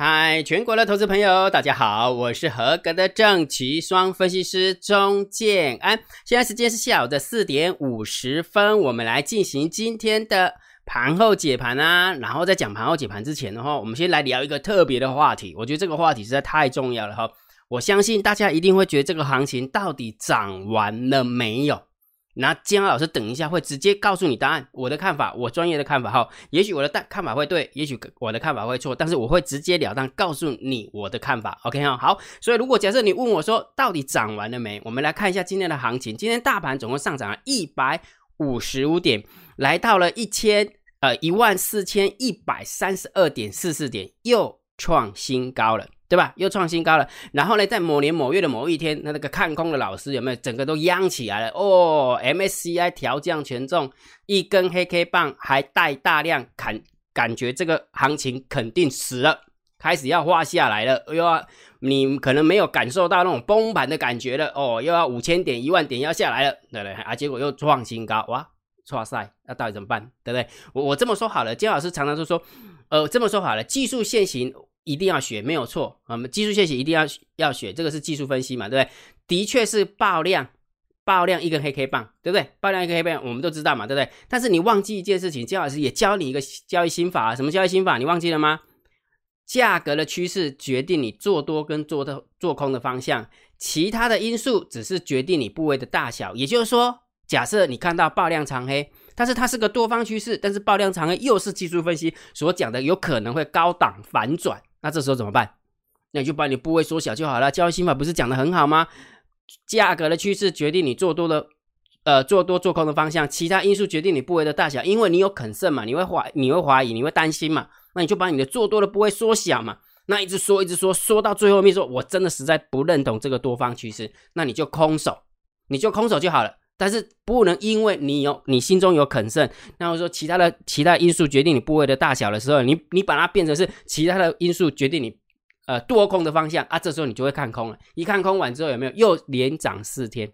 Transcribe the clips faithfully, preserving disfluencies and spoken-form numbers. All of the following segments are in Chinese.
嗨，全国的投资朋友，大家好，我是合格的证期双分析师钟建安。现在时间是下午的四点五十分，我们来进行今天的盘后解盘啊。然后在讲盘后解盘之前的话，我们先来聊一个特别的话题，我觉得这个话题实在太重要了哈。我相信大家一定会觉得这个行情到底涨完了没有？那建安老师等一下会直接告诉你答案，我的看法，我专业的看法哈，也许我的看法会对，也许我的看法会错，但是我会直截了当告诉你我的看法 OK 哈。好，所以如果假设你问我说到底涨完了没，我们来看一下今天的行情。今天大盘总共上涨了一百五十五点，来到了一万四千一百三十二点四四点，又创新高了，对吧？又创新高了。然后呢，在某年某月的某一天，那个看空的老师有没有整个都央起来了哦 ？M S C I 调降权重，一根黑 K 棒还带大量砍，感觉这个行情肯定死了，开始要画下来了。又要你可能没有感受到那种崩盘的感觉了哦，又要五千点、一万点要下来了，对不对啊？结果又创新高，哇！哇塞，那到底怎么办？对不对？我我这么说好了，建安老师常常就说，呃，这么说好了，技术线型一定要学，没有错，我、嗯、们技术线型一定要要学，这个是技术分析嘛，对不对？的确是爆量，爆量一根黑 K 棒，对不对？爆量一根黑 K 棒，我们都知道嘛，对不对？但是你忘记一件事情，建安老师也教你一个交易心法、啊，什么交易心法？你忘记了吗？价格的趋势决定你做多跟做的做空的方向，其他的因素只是决定你部位的大小，也就是说。假设你看到爆量长黑，但是它是个多方趋势，但是爆量长黑又是技术分析所讲的有可能会高档反转，那这时候怎么办？那你就把你部位缩小就好了。交易心法不是讲的很好吗？价格的趋势决定你做多的呃做多做空的方向，其他因素决定你部位的大小，因为你有concern嘛，你会怀你会怀疑，你会担心嘛，那你就把你的做多的部位缩小嘛，那一直缩一直缩，缩到最后面说我真的实在不认同这个多方趋势，那你就空手，你就空手就好了。但是不能因为你有你心中有concern，那我说其他的其他因素决定你部位的大小的时候，你你把它变成是其他的因素决定你呃多空的方向啊，这时候你就会看空了。一看空完之后有没有又连涨四天，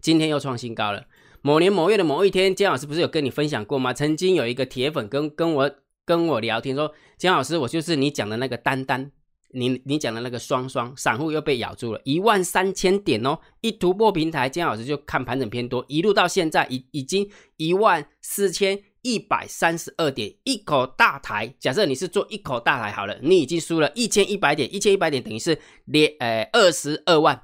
今天又创新高了。某年某月的某一天，建安老师不是有跟你分享过吗？曾经有一个铁粉跟跟我跟我聊天说，建安老师，我就是你讲的那个单单。你你讲的那个双双散户又被咬住了一万三千点哦，一突破平台，建安老师就看盘整偏多，一路到现在已已经一万四千一百三十二点，一口大台。假设你是做一口大台好了，你已经输了一千一百点，一千一百点等于是呃二十二万，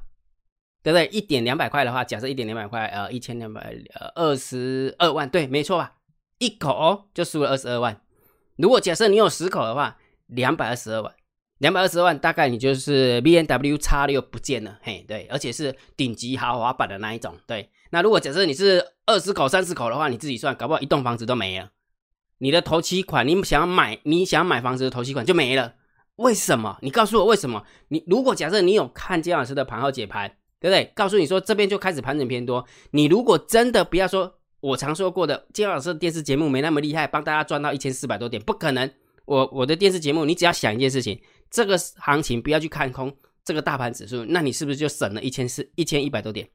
对不对？一点两百块的话，假设一点两百块呃一千二百二十二万，对，没错吧？一口哦就输了二十二万。如果假设你有十口的话，两百二十二万。两百二十万大概你就是 B M W X 六 不见了，嘿，对，而且是顶级豪华版的那一种，对。那如果假设你是二十口三十口的话，你自己算，搞不好一栋房子都没了。你的头期款，你想要买你想要买房子的头期款就没了。为什么？你告诉我为什么？你如果假设你有看建安老师的盘后解盘，对不对？告诉你说这边就开始盘整偏多，你如果真的不要说我常说过的建安老师的电视节目没那么厉害，帮大家赚到一千四百多点，不可能。我我的电视节目，你只要想一件事情，这个行情不要去看空这个大盘指数，那你是不是就省了一千四百多点？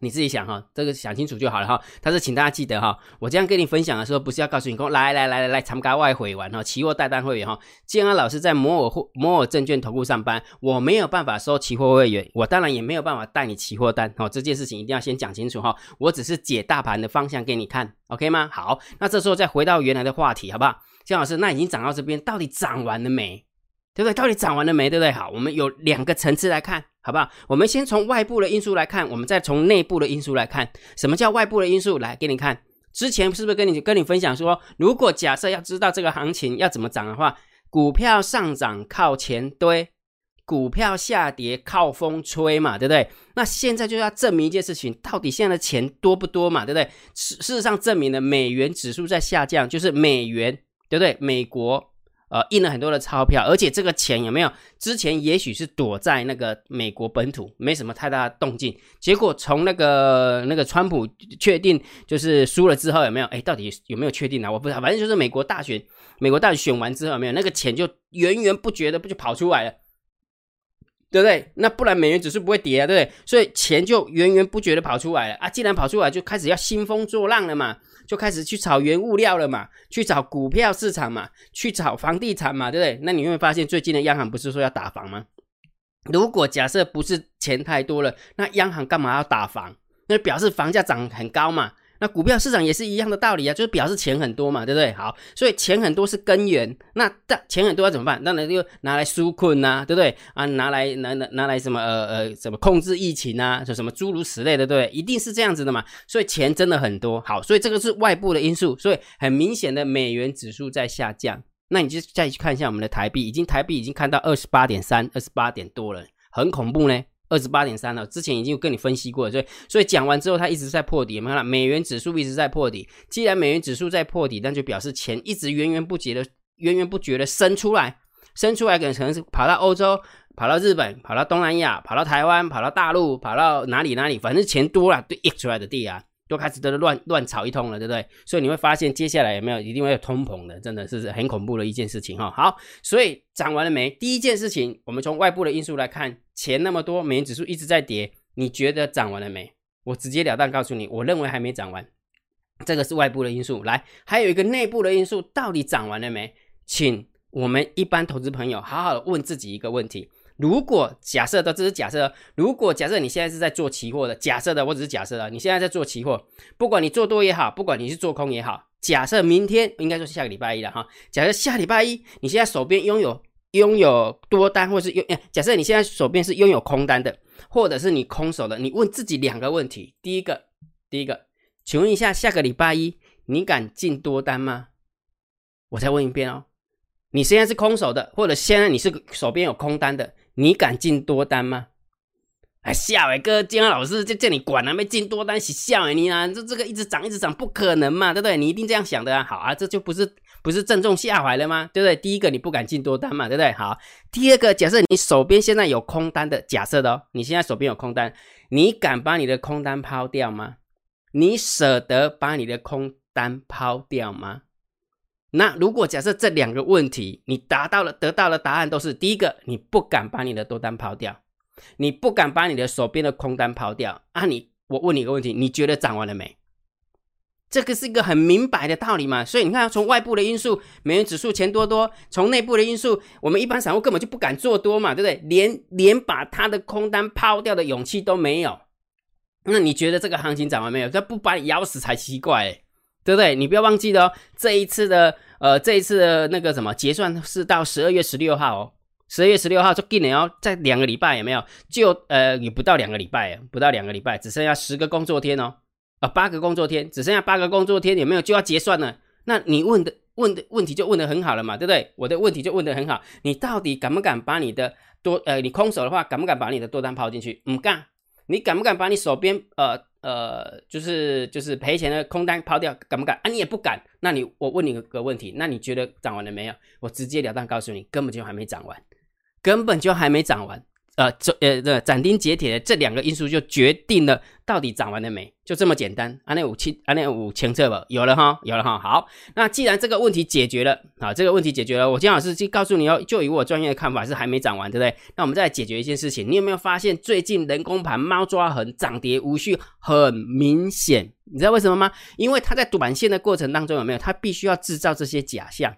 你自己想哈，这个想清楚就好了哈。但是请大家记得哈，我这样跟你分享的时候，不是要告诉你说来来来来来参加外汇玩哈，期货代单会员哈。建安老师在摩尔摩尔证券投顾上班，我没有办法收期货会员，我当然也没有办法带你期货单哈。这件事情一定要先讲清楚哈，我只是解大盘的方向给你看 ，OK 吗？好，那这时候再回到原来的话题，好不好？建安老师，那已经涨到这边，到底涨完了没？对不对？到底涨完了没？对不对？好，我们有两个层次来看，好不好？我们先从外部的因素来看，我们再从内部的因素来看。什么叫外部的因素？来给你看。之前是不是跟你跟你分享说，如果假设要知道这个行情要怎么涨的话，股票上涨靠钱堆，股票下跌靠风吹嘛，对不对？那现在就要证明一件事情，到底现在的钱多不多嘛，对不对？事实上证明了美元指数在下降，就是美元，对不对？美国。呃，印了很多的钞票，而且这个钱有没有？之前也许是躲在那个美国本土，没什么太大的动静。结果从那个那个川普确定就是输了之后，有没有？哎，到底有没有确定啊？我不知道，反正就是美国大选，美国大选选完之后，有没有那个钱就源源不绝的就跑出来了。对不对？那不然美元指数不会跌啊，对不对？所以钱就源源不绝的跑出来了啊！既然跑出来，就开始要兴风作浪了嘛，就开始去炒原物料了嘛，去炒股票市场嘛，去炒房地产嘛，对不对？那你会发现最近的央行不是说要打房吗？如果假设不是钱太多了，那央行干嘛要打房？那表示房价涨很高嘛。那股票市场也是一样的道理啊，就是表示钱很多嘛，对不对？好，所以钱很多是根源。那钱很多要怎么办？当然就拿来纾困啊，对不对？啊，拿来拿拿拿来什么呃呃什么控制疫情啊，什么诸如此类的，对不对？一定是这样子的嘛。所以钱真的很多。好，所以这个是外部的因素，所以很明显的美元指数在下降。那你就再去看一下我们的台币，已经台币已经看到 二十八点三 二十八点多了，很恐怖呢。二十八点三 了，之前已经跟你分析过了，所以所以讲完之后它一直在破底，有没有看到美元指数一直在破底？既然美元指数在破底，那就表示钱一直源源不绝的源源不绝的伸出来，伸出来可能是跑到欧洲，跑到日本，跑到东南亚，跑到台湾，跑到大陆，跑到哪里哪里，反正钱多了，对，溢出来的地啊，都开始都乱乱炒一通了，对不对？所以你会发现接下来有没有一定会有通膨的，真的是很恐怖的一件事情哈。好，所以涨完了没？第一件事情，我们从外部的因素来看，钱那么多，美元指数一直在跌，你觉得涨完了没？我直截了当告诉你，我认为还没涨完，这个是外部的因素。来，还有一个内部的因素，到底涨完了没？请我们一般投资朋友好好的问自己一个问题。如果假设的，这是假设，如果假设你现在是在做期货的，假设的，我只是假设的，你现在在做期货，不管你做多也好，不管你是做空也好，假设明天，应该说下个礼拜一了哈，假设下礼拜一，你现在手边拥有拥有多单，或是拥，假设你现在手边是拥有空单的，或者是你空手的，你问自己两个问题，第一个，第一个，请问一下，下个礼拜一你敢进多单吗？我再问一遍哦，你现在是空手的，或者现在你是手边有空单的。你敢进多单吗？哎，笑哎哥，今天老师就叫你管啊，没进多单，笑哎你啊，这这个一直涨一直涨，不可能嘛，对不对？你一定这样想的啊。好啊，这就不是不是正中下怀了吗？对不对？第一个你不敢进多单嘛，对不对？好，第二个，假设你手边现在有空单的，假设的哦，你现在手边有空单，你敢把你的空单抛掉吗？你舍得把你的空单抛掉吗？那如果假设这两个问题你达到了，得到的答案都是第一个，你不敢把你的多单抛掉，你不敢把你的手边的空单抛掉啊你！你我问你一个问题，你觉得涨完了没？这个是一个很明白的道理嘛。所以你看，从外部的因素，美元指数钱多多；从内部的因素，我们一般散户根本就不敢做多嘛，对不对？连连把他的空单抛掉的勇气都没有。那你觉得这个行情涨完没有？这不把你咬死才奇怪欸，对不对？你不要忘记的哦，这一次的呃，这一次的那个什么结算是到十二月十六号哦，十二月十六号就近了哦，在两个礼拜有没有？就呃，也不到两个礼拜，不到两个礼拜，只剩下十个工作天哦，啊、呃，八个工作天，只剩下八个工作天，有没有就要结算了？那你问的问的问题就问得很好了嘛，对不对？我的问题就问得很好，你到底敢不敢把你的多呃，你空手的话，敢不敢把你的多单抛进去？不敢。你敢不敢把你手边呃呃就是就是赔钱的空单抛掉？敢不敢啊？你也不敢。那你我问你个问题，那你觉得涨完了没有？我直截了当告诉你，根本就还没涨完，根本就还没涨完。呃，这呃斩钉截铁的这两个因素就决定了到底涨完了没，就这么简单。啊，那五七啊，那五前测吧，有了哈，有了哈。好，那既然这个问题解决了，好，这个问题解决了，我今天老师就告诉你哦，就以我专业的看法是还没涨完，对不对？那我们再来解决一件事情，你有没有发现最近人工盘猫抓痕涨跌无序很明显？你知道为什么吗？因为它在短线的过程当中有没有，它必须要制造这些假象。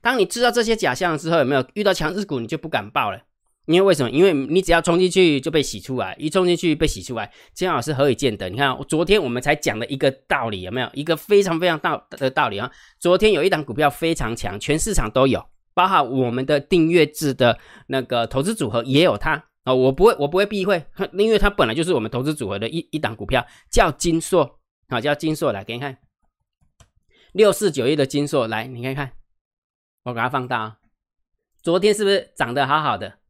当你制造这些假象之后，有没有遇到强势股你就不敢爆了？因为为什么？因为你只要冲进去就被洗出来，一冲进去被洗出来，这样是何以见得？你看，昨天我们才讲的一个道理，有没有？一个非常非常大的道理啊！昨天有一档股票非常强，全市场都有，包含我们的订阅制的那个投资组合也有它啊、哦！我不会，我不会避讳，因为它本来就是我们投资组合的一一档股票，叫金硕，好、哦，叫金硕，来给你看，六四九一的金硕，来你看看，我给它放大啊！昨天是不是涨得好好的？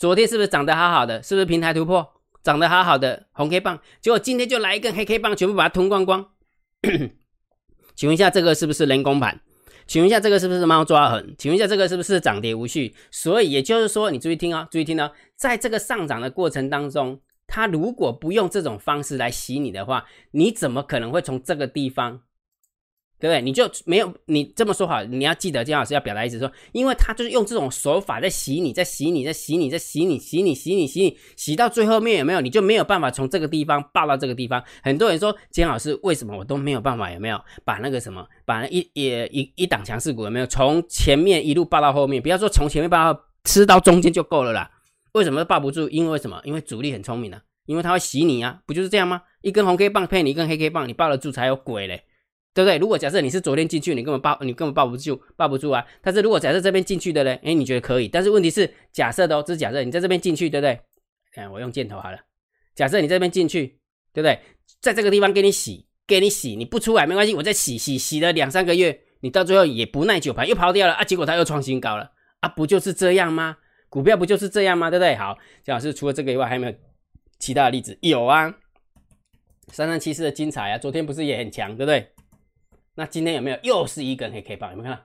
昨天是不是涨得好好的？是不是平台突破？涨得好好的红 K 棒，结果今天就来一根黑 K 棒，全部把它吞光光。请问一下，这个是不是人工盘？请问一下，这个是不是猫抓痕？请问一下，这个是不是涨跌无序？所以也就是说，你注意听哦，注意听哦，在这个上涨的过程当中，它如果不用这种方式来洗你的话，你怎么可能会从这个地方对不对？你就没有，你这么说好，你要记得姜老师要表达意思说，因为他就是用这种手法在洗你，在洗你，在洗你，在洗你，洗你，洗你，洗你，洗到最后面有没有？你就没有办法从这个地方爆到这个地方。很多人说姜老师为什么我都没有办法有没有把那个什么，把那一也一一档强势股有没有从前面一路爆到后面？不要说从前面爆到吃到中间就够了啦。为什么爆不住？因为什么？因为主力很聪明啊，因为他会洗你啊，不就是这样吗？一根红 K 棒配你一根黑 K 棒，你爆得住才有鬼嘞。对不对？如果假设你是昨天进去，你根本抱你根本抱不住，抱不住啊！但是如果假设这边进去的嘞，哎，你觉得可以？但是问题是假设的哦，这是假设，你在这边进去，对不对？哎，我用箭头好了。假设你这边进去，对不对？在这个地方给你洗，给你洗，你不出来没关系，我再洗洗洗了两三个月，你到最后也不耐久盘，又抛掉了啊！结果它又创新高了啊！不就是这样吗？股票不就是这样吗？对不对？好，姜老师除了这个以外，还有没有其他的例子？有啊，三三七四的精彩啊，昨天不是也很强，对不对？那今天有没有又是一根黑 K 棒？有没有看到？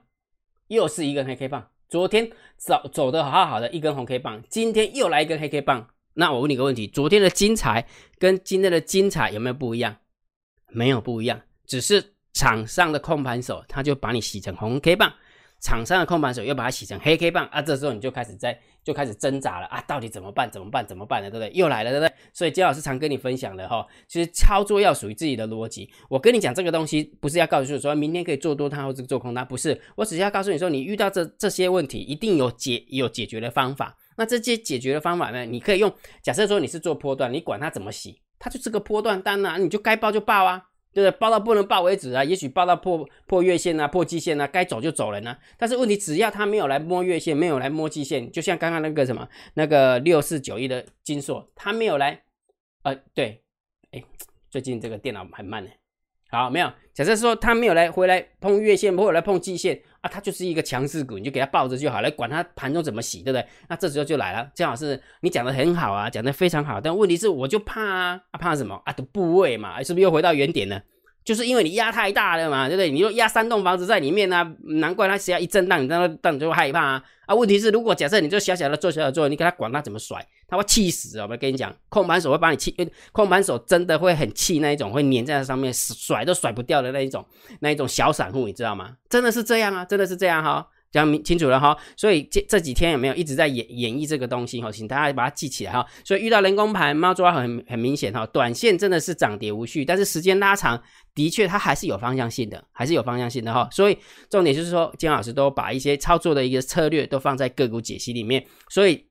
又是一根黑 K 棒。昨天走走的好好的一根红 K 棒，今天又来一根黑 K 棒。那我问你个问题：昨天的精彩跟今天的精彩有没有不一样？没有不一样，只是场上的控盘手他就把你洗成红 K 棒，场上的控盘手又把它洗成黑 K 棒啊。这时候你就开始在就开始挣扎了啊，到底怎么办？怎么办？怎么办呢？对不对？又来了，对不对？所以姜老师常跟你分享的齁，其实操作要属于自己的逻辑。我跟你讲这个东西，不是要告诉你说明天可以做多它或者做空它，不是。我只是要告诉你说，你遇到这这些问题，一定有解有解决的方法。那这些解决的方法呢，你可以用。假设说你是做波段，你管它怎么洗，它就是个波段单啊，你就该爆就爆啊。对不对？爆到不能爆为止啊！也许爆到破破月线啊，破季线啊，该走就走人啊。但是问题，只要他没有来摸月线，没有来摸季线，就像刚刚那个什么那个六四九一的金硕，他没有来，呃，对，哎，最近这个电脑很慢呢。好，没有，假设说他没有来回来碰月线，或者来碰季线啊，他就是一个强势股，你就给他抱着就好了，管他盘中怎么洗，对不对？那这时候就来了，姜老师你讲的很好啊，讲的非常好，但问题是我就怕啊，啊怕什么啊？赌部位嘛，是不是又回到原点呢？就是因为你压太大了嘛，对不对？你就压三栋房子在里面啊，难怪他只要一震荡，你让他你就害怕啊。啊，问题是如果假设你就小小的做小小的做，你给他管他怎么甩，他会气死哦。我跟你讲，控盘手会把你气，控盘手真的会很气那一种，会黏在上面甩都甩不掉的那一种，那一种小散户，你知道吗？真的是这样啊，真的是这样哈、哦。讲清楚了哈，所以这这几天有没有一直在演演绎这个东西哈，请大家把它记起来哈。所以遇到人工盘，猫抓很很明显哈，短线真的是涨跌无序，但是时间拉长，的确它还是有方向性的，还是有方向性的哈。所以重点就是说，姜老师都把一些操作的一个策略都放在个股解析里面，所以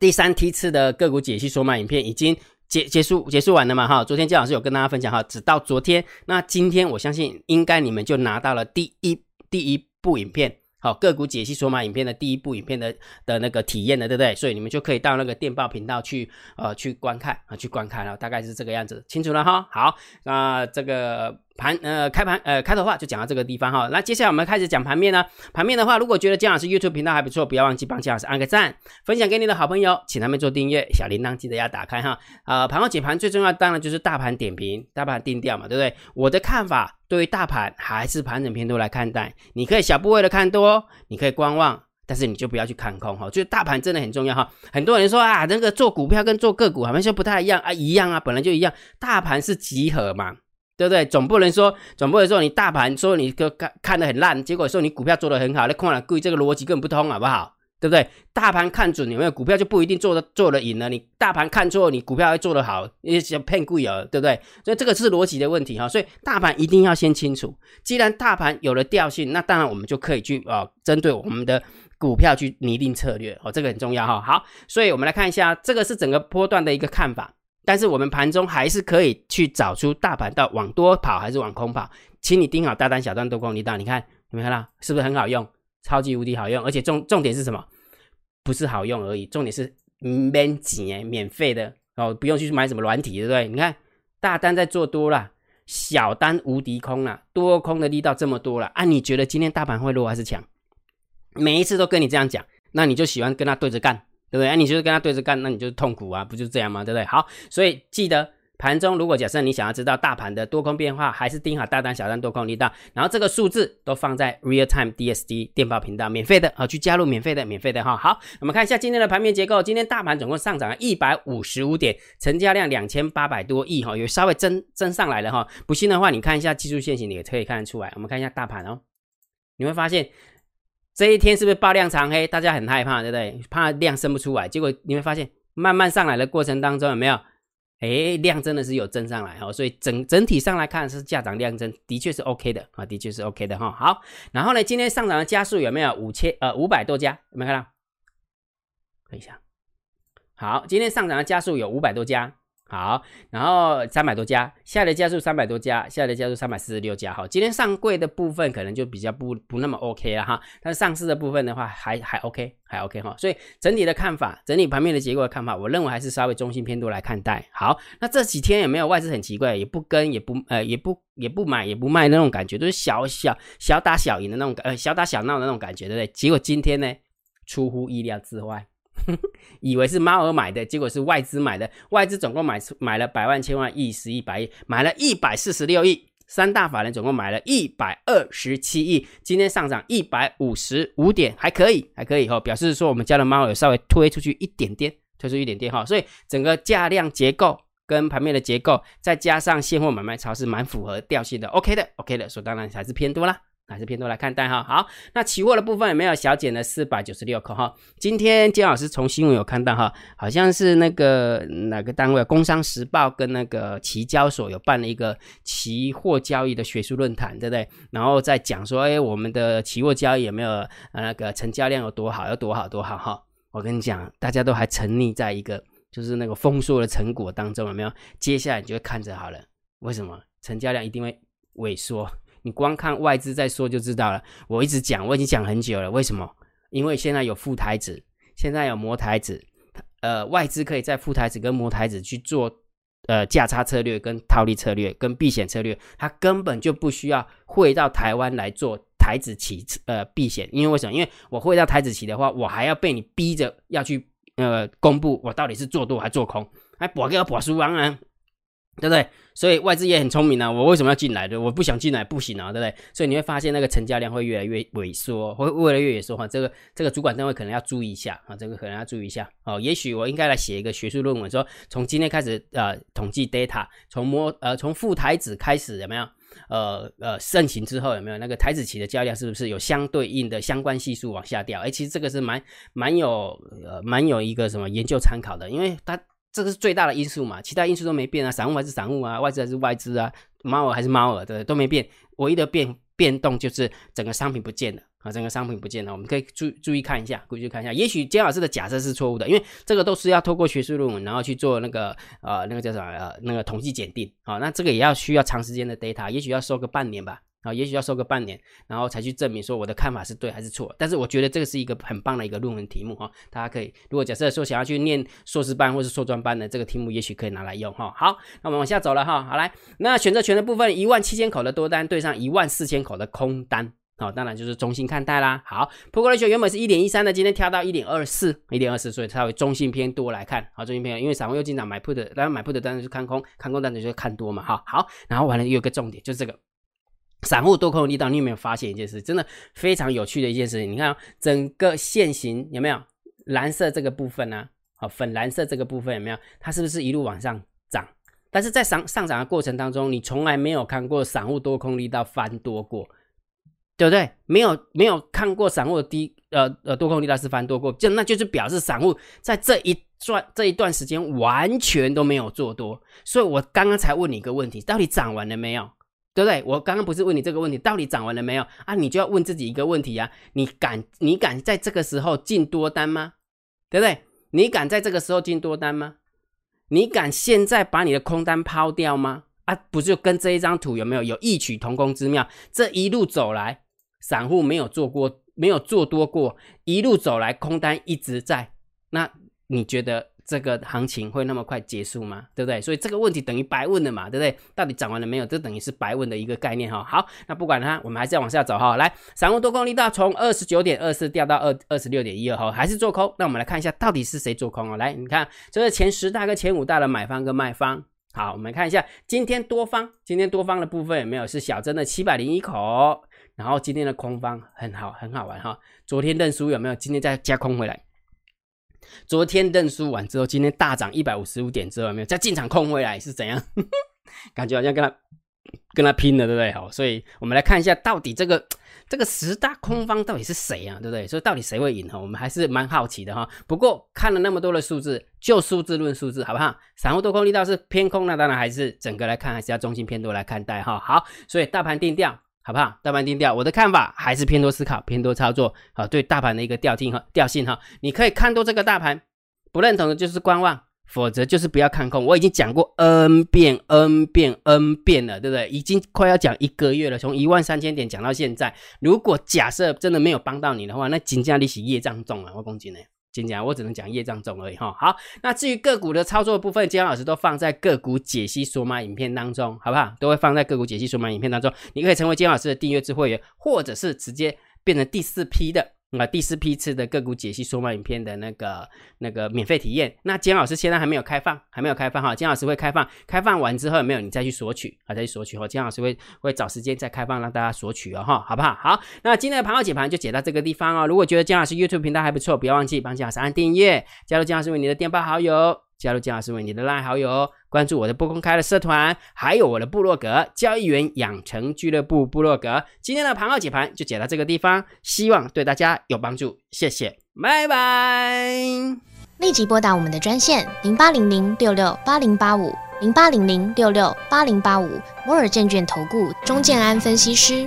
第三梯次的个股解析索马影片已经结结束结束完了嘛哈，昨天姜老师有跟大家分享哈，只到昨天，那今天我相信应该你们就拿到了第一第一部影片。好，个股解析索马影片的第一部影片的的那个体验的，对不对？所以你们就可以到那个电报频道去呃去观看啊，去观看了，大概是这个样子，清楚了哈。好，那、呃、这个盘呃开盘呃开头话就讲到这个地方哈。那接下来我们开始讲盘面呢。盘面的话，如果觉得姜老师 YouTube 频道还不错，不要忘记帮姜老师按个赞，分享给你的好朋友，请他们做订阅，小铃铛记得要打开哈。呃，盘后解盘最重要当然就是大盘点评、大盘定调嘛，对不对？我的看法。对于大盘还是盘整偏多来看待，你可以小部位的看多，你可以观望，但是你就不要去看空哈。就是大盘真的很重要哈。很多人说啊，那个做股票跟做个股好像就不太一样啊，一样啊，本来就一样。大盘是集合嘛，对不对？总不能说，总不能说你大盘说你看看得很烂，结果说你股票做得很好，那看了故意这个逻辑根本不通，好不好？对不对？大盘看准有没有股票就不一定做得做得赢了。你大盘看错，你股票会做得好，也想骗贵了，对不对？所以这个是逻辑的问题哈。所以大盘一定要先清楚。既然大盘有了调性，那当然我们就可以去啊、呃，针对我们的股票去拟定策略哦，这个很重要哈。好，所以我们来看一下，这个是整个波段的一个看法。但是我们盘中还是可以去找出大盘到往多跑还是往空跑，请你盯好大单、小单、多空离道。你看有没有看到？是不是很好用？超级无敌好用，而且重重点是什么？不是好用而已，重点是免钱，免费的哦，不用去买什么软体，对不对？你看大单在做多啦，小单无敌空啦，多空的力道这么多啦啊！你觉得今天大盘会弱还是强？每一次都跟你这样讲，那你就喜欢跟他对着干，对不对？啊，你就是跟他对着干，那你就痛苦啊，不就这样吗？对不对？好，所以记得盘中如果假设你想要知道大盘的多空变化，还是盯好大单、小单、多空力道，然后这个数字都放在 realtime D S D 电报频道，免费的啊，去加入免费的，免费的哈。好，我们看一下今天的盘面结构，今天大盘总共上涨了一百五十五点，成交量两千八百多亿哈，有稍微增增上来了哈。不信的话，你看一下技术线型，你也可以看得出来。我们看一下大盘哦，你会发现。这一天是不是爆量长黑？大家很害怕，对不对？怕量升不出来，结果你会发现，慢慢上来的过程当中，有没有？哎，量真的是有增上来哈、哦，所以整整体上来看是价涨量增，的确是 OK 的啊，的确是 OK 的哈、哦。好，然后呢，今天上涨的家数有没有五千呃五百多家？有没有看到？看一下。好，今天上涨的家数有五百多家。好，然后三百多家，下来的家数三百多家，下来的家数三百四十六家。好，今天上柜的部分可能就比较不不那么 OK 了哈，但是上市的部分的话还还 OK， 还 OK 哈。所以整体的看法，整体盘面的结构的看法，我认为还是稍微中性偏多来看待。好，那这几天也没有外资很奇怪，也不跟也不呃也不也不买也不卖那种感觉，都、就是小小小打小赢的那种呃小打小闹的那种感觉，对不对？结果今天呢，出乎意料之外。以为是猫儿买的，结果是外资买的。外资总共买买了百万、千万、亿、十亿、百亿，买了一百四十六亿。三大法人总共买了一百二十七亿。今天上涨一百五十五点，还可以，还可以哈、哦。表示说我们家的猫儿稍微推出去一点点，推出一点点哈、哦。所以整个价量结构跟盘面的结构，再加上现货买卖潮是蛮符合调性的 ，OK 的 ，OK 的，所以当然还是偏多啦。还是偏多来看待哈。好，那期货的部分有没有小减了四百九十六口哈？今天姜老师从新闻有看到哈，好像是那个哪个单位，工商时报跟那个期交所有办了一个期货交易的学术论坛，对不对？然后再讲说，哎，我们的期货交易有没有、呃、那个成交量有多好，有多好多好哈？我跟你讲，大家都还沉溺在一个就是那个丰硕的成果当中，有没有？接下来你就会看着好了，为什么成交量一定会萎缩？你光看外资在说就知道了，我一直讲，我已经讲很久了，为什么？因为现在有副台指，现在有摩台指，呃，外资可以在副台指跟摩台指去做呃价差策略、跟套利策略、跟避险策略，它根本就不需要汇到台湾来做台指期呃避险，因为为什么？因为我汇到台指期的话，我还要被你逼着要去呃公布我到底是做多还做空，哎，博给我博输完啊！对不对？所以外资也很聪明啊，我为什么要进来的？我不想进来不行啊，对不对？所以你会发现那个成交量会越来越萎缩，会越来越萎缩哈。这个这个主管单位可能要注意一下啊，这个可能要注意一下哦。也许我应该来写一个学术论文，说从今天开始呃统计 data， 从摸呃从副台指开始有没有？呃呃盛行之后有没有那个台指期的交易量是不是有相对应的相关系数往下掉？哎，其实这个是蛮蛮有呃蛮有一个什么研究参考的，因为它。这个是最大的因素嘛，其他因素都没变啊，散户还是散户啊，外资还是外资啊，猫儿还是猫儿，对，都没变。唯一的变变动就是整个商品不见了啊，整个商品不见了。我们可以注注意看一下，注意看一下。也许姜老师的假设是错误的，因为这个都是要透过学术论文，然后去做那个呃那个叫什么呃那个统计检定啊，那这个也要需要长时间的 data， 也许要收个半年吧。啊，也许要收个半年，然后才去证明说我的看法是对还是错。但是我觉得这个是一个很棒的一个论文题目哈、哦，大家可以如果假设说想要去念硕士班或是硕专班的这个题目，也许可以拿来用哈、哦。好，那我们往下走了哈、哦。好来，那选择权的部分，一万七千口的多单对上一万四千口的空单，好、哦，当然就是中性看待啦。好 ，Put Ratio 原本是 一点一三 的，今天跳到 一点二四 一点二四，所以稍微中性偏多来看。好，中性偏多，因为散户又经常买 Put， 然后买 Put 当然就看空，看空当然就是看多嘛哈、哦。好，然后完了又有个重点就是这个。散户多空的力道，你有没有发现一件事？真的非常有趣的一件事情。你看、哦，整个线型有没有蓝色这个部分呢、啊？好、哦，粉蓝色这个部分有没有？它是不是一路往上涨？但是在上上涨的过程当中，你从来没有看过散户多空力道翻多过，对不对？没有没有看过散户的低呃呃多空力道是翻多过，就那就是表示散户在这一。这一段时间完全都没有做多。所以我刚刚才问你一个问题，到底涨完了没有？对不对？我刚刚不是问你这个问题，到底涨完了没有啊？你就要问自己一个问题啊，你敢你敢在这个时候进多单吗？对不对？你敢在这个时候进多单吗？你敢现在把你的空单抛掉吗？啊，不是跟这一张图有没有有异曲同工之妙？这一路走来，散户没有做过，没有做多过，一路走来空单一直在，那你觉得？这个行情会那么快结束吗？对不对？所以这个问题等于白问了嘛，对不对？到底涨完了没有？这等于是白问的一个概念哈。好，那不管它，我们还是要往下走哈。来，散户多空力道从 二十九点二四 掉到 二十六点一二 哈，还是做空。那我们来看一下到底是谁做空哦。来，你看，这是前十大跟前五大的买方跟卖方。好，我们看一下今天多方，今天多方的部分有没有是小增的七百零一口，然后今天的空方很好，很好玩哈。昨天认输有没有？今天再加空回来。昨天认输完之后，今天大涨一百五十五点之后有没有再进场空回来是怎样？感觉好像跟他跟他拼了，对不对？好，所以我们来看一下到底这个。 这个十大空方到底是谁啊，对不对？所以到底谁会赢哈？我们还是蛮好奇的哈。不过看了那么多的数字，就数字论数字，好不好？散户多空力道是偏空，那当然还是整个来看还是要中性偏多来看待哈。好，所以大盘定调，好不好？大盘定调，我的看法还是偏多思考，偏多操作啊。对大盘的一个调性和调性哈，你可以看多这个大盘，不认同的就是观望。 否则就是不要看空，我已经讲过 n 遍 n 遍 n 遍了，对不对？已经快要讲一个月了，从 一万三千 点讲到现在。如果假设真的没有帮到你的话，那真正你是业障重了，我讲真的，真正我只能讲业障重而已哈。好，那至于个股的操作部分，姜老师都放在个股解析索马影片当中，好不好？都会放在个股解析索马影片当中，你可以成为姜老师的订阅制会员，或者是直接变成第四批的。 那、嗯、第四批次的个股解析索马影片的那个那个免费体验，那姜老师现在还没有开放，还没有开放哈，姜老师会开放，开放完之后有没有你再去索取啊，再去索取哈，姜老师会会找时间再开放让大家索取哦哈，好不好？好，那今天的盘后解盘就解到这个地方哦。如果觉得姜老师 YouTube 频道还不错，不要忘记帮姜老师按订阅，加入姜老师为你的电报好友，加入姜老师为你的 LINE 好友，关注我的不公开的社团，还有我的部落格交易员养成俱乐部部落格。今天的盘后解盘就解到这个地方，希望对大家 有帮助，谢谢，拜拜。立即拨打我们的专线零八零零六六八零八五零八零零六六八零八五摩尔证券投顾钟建安分析师。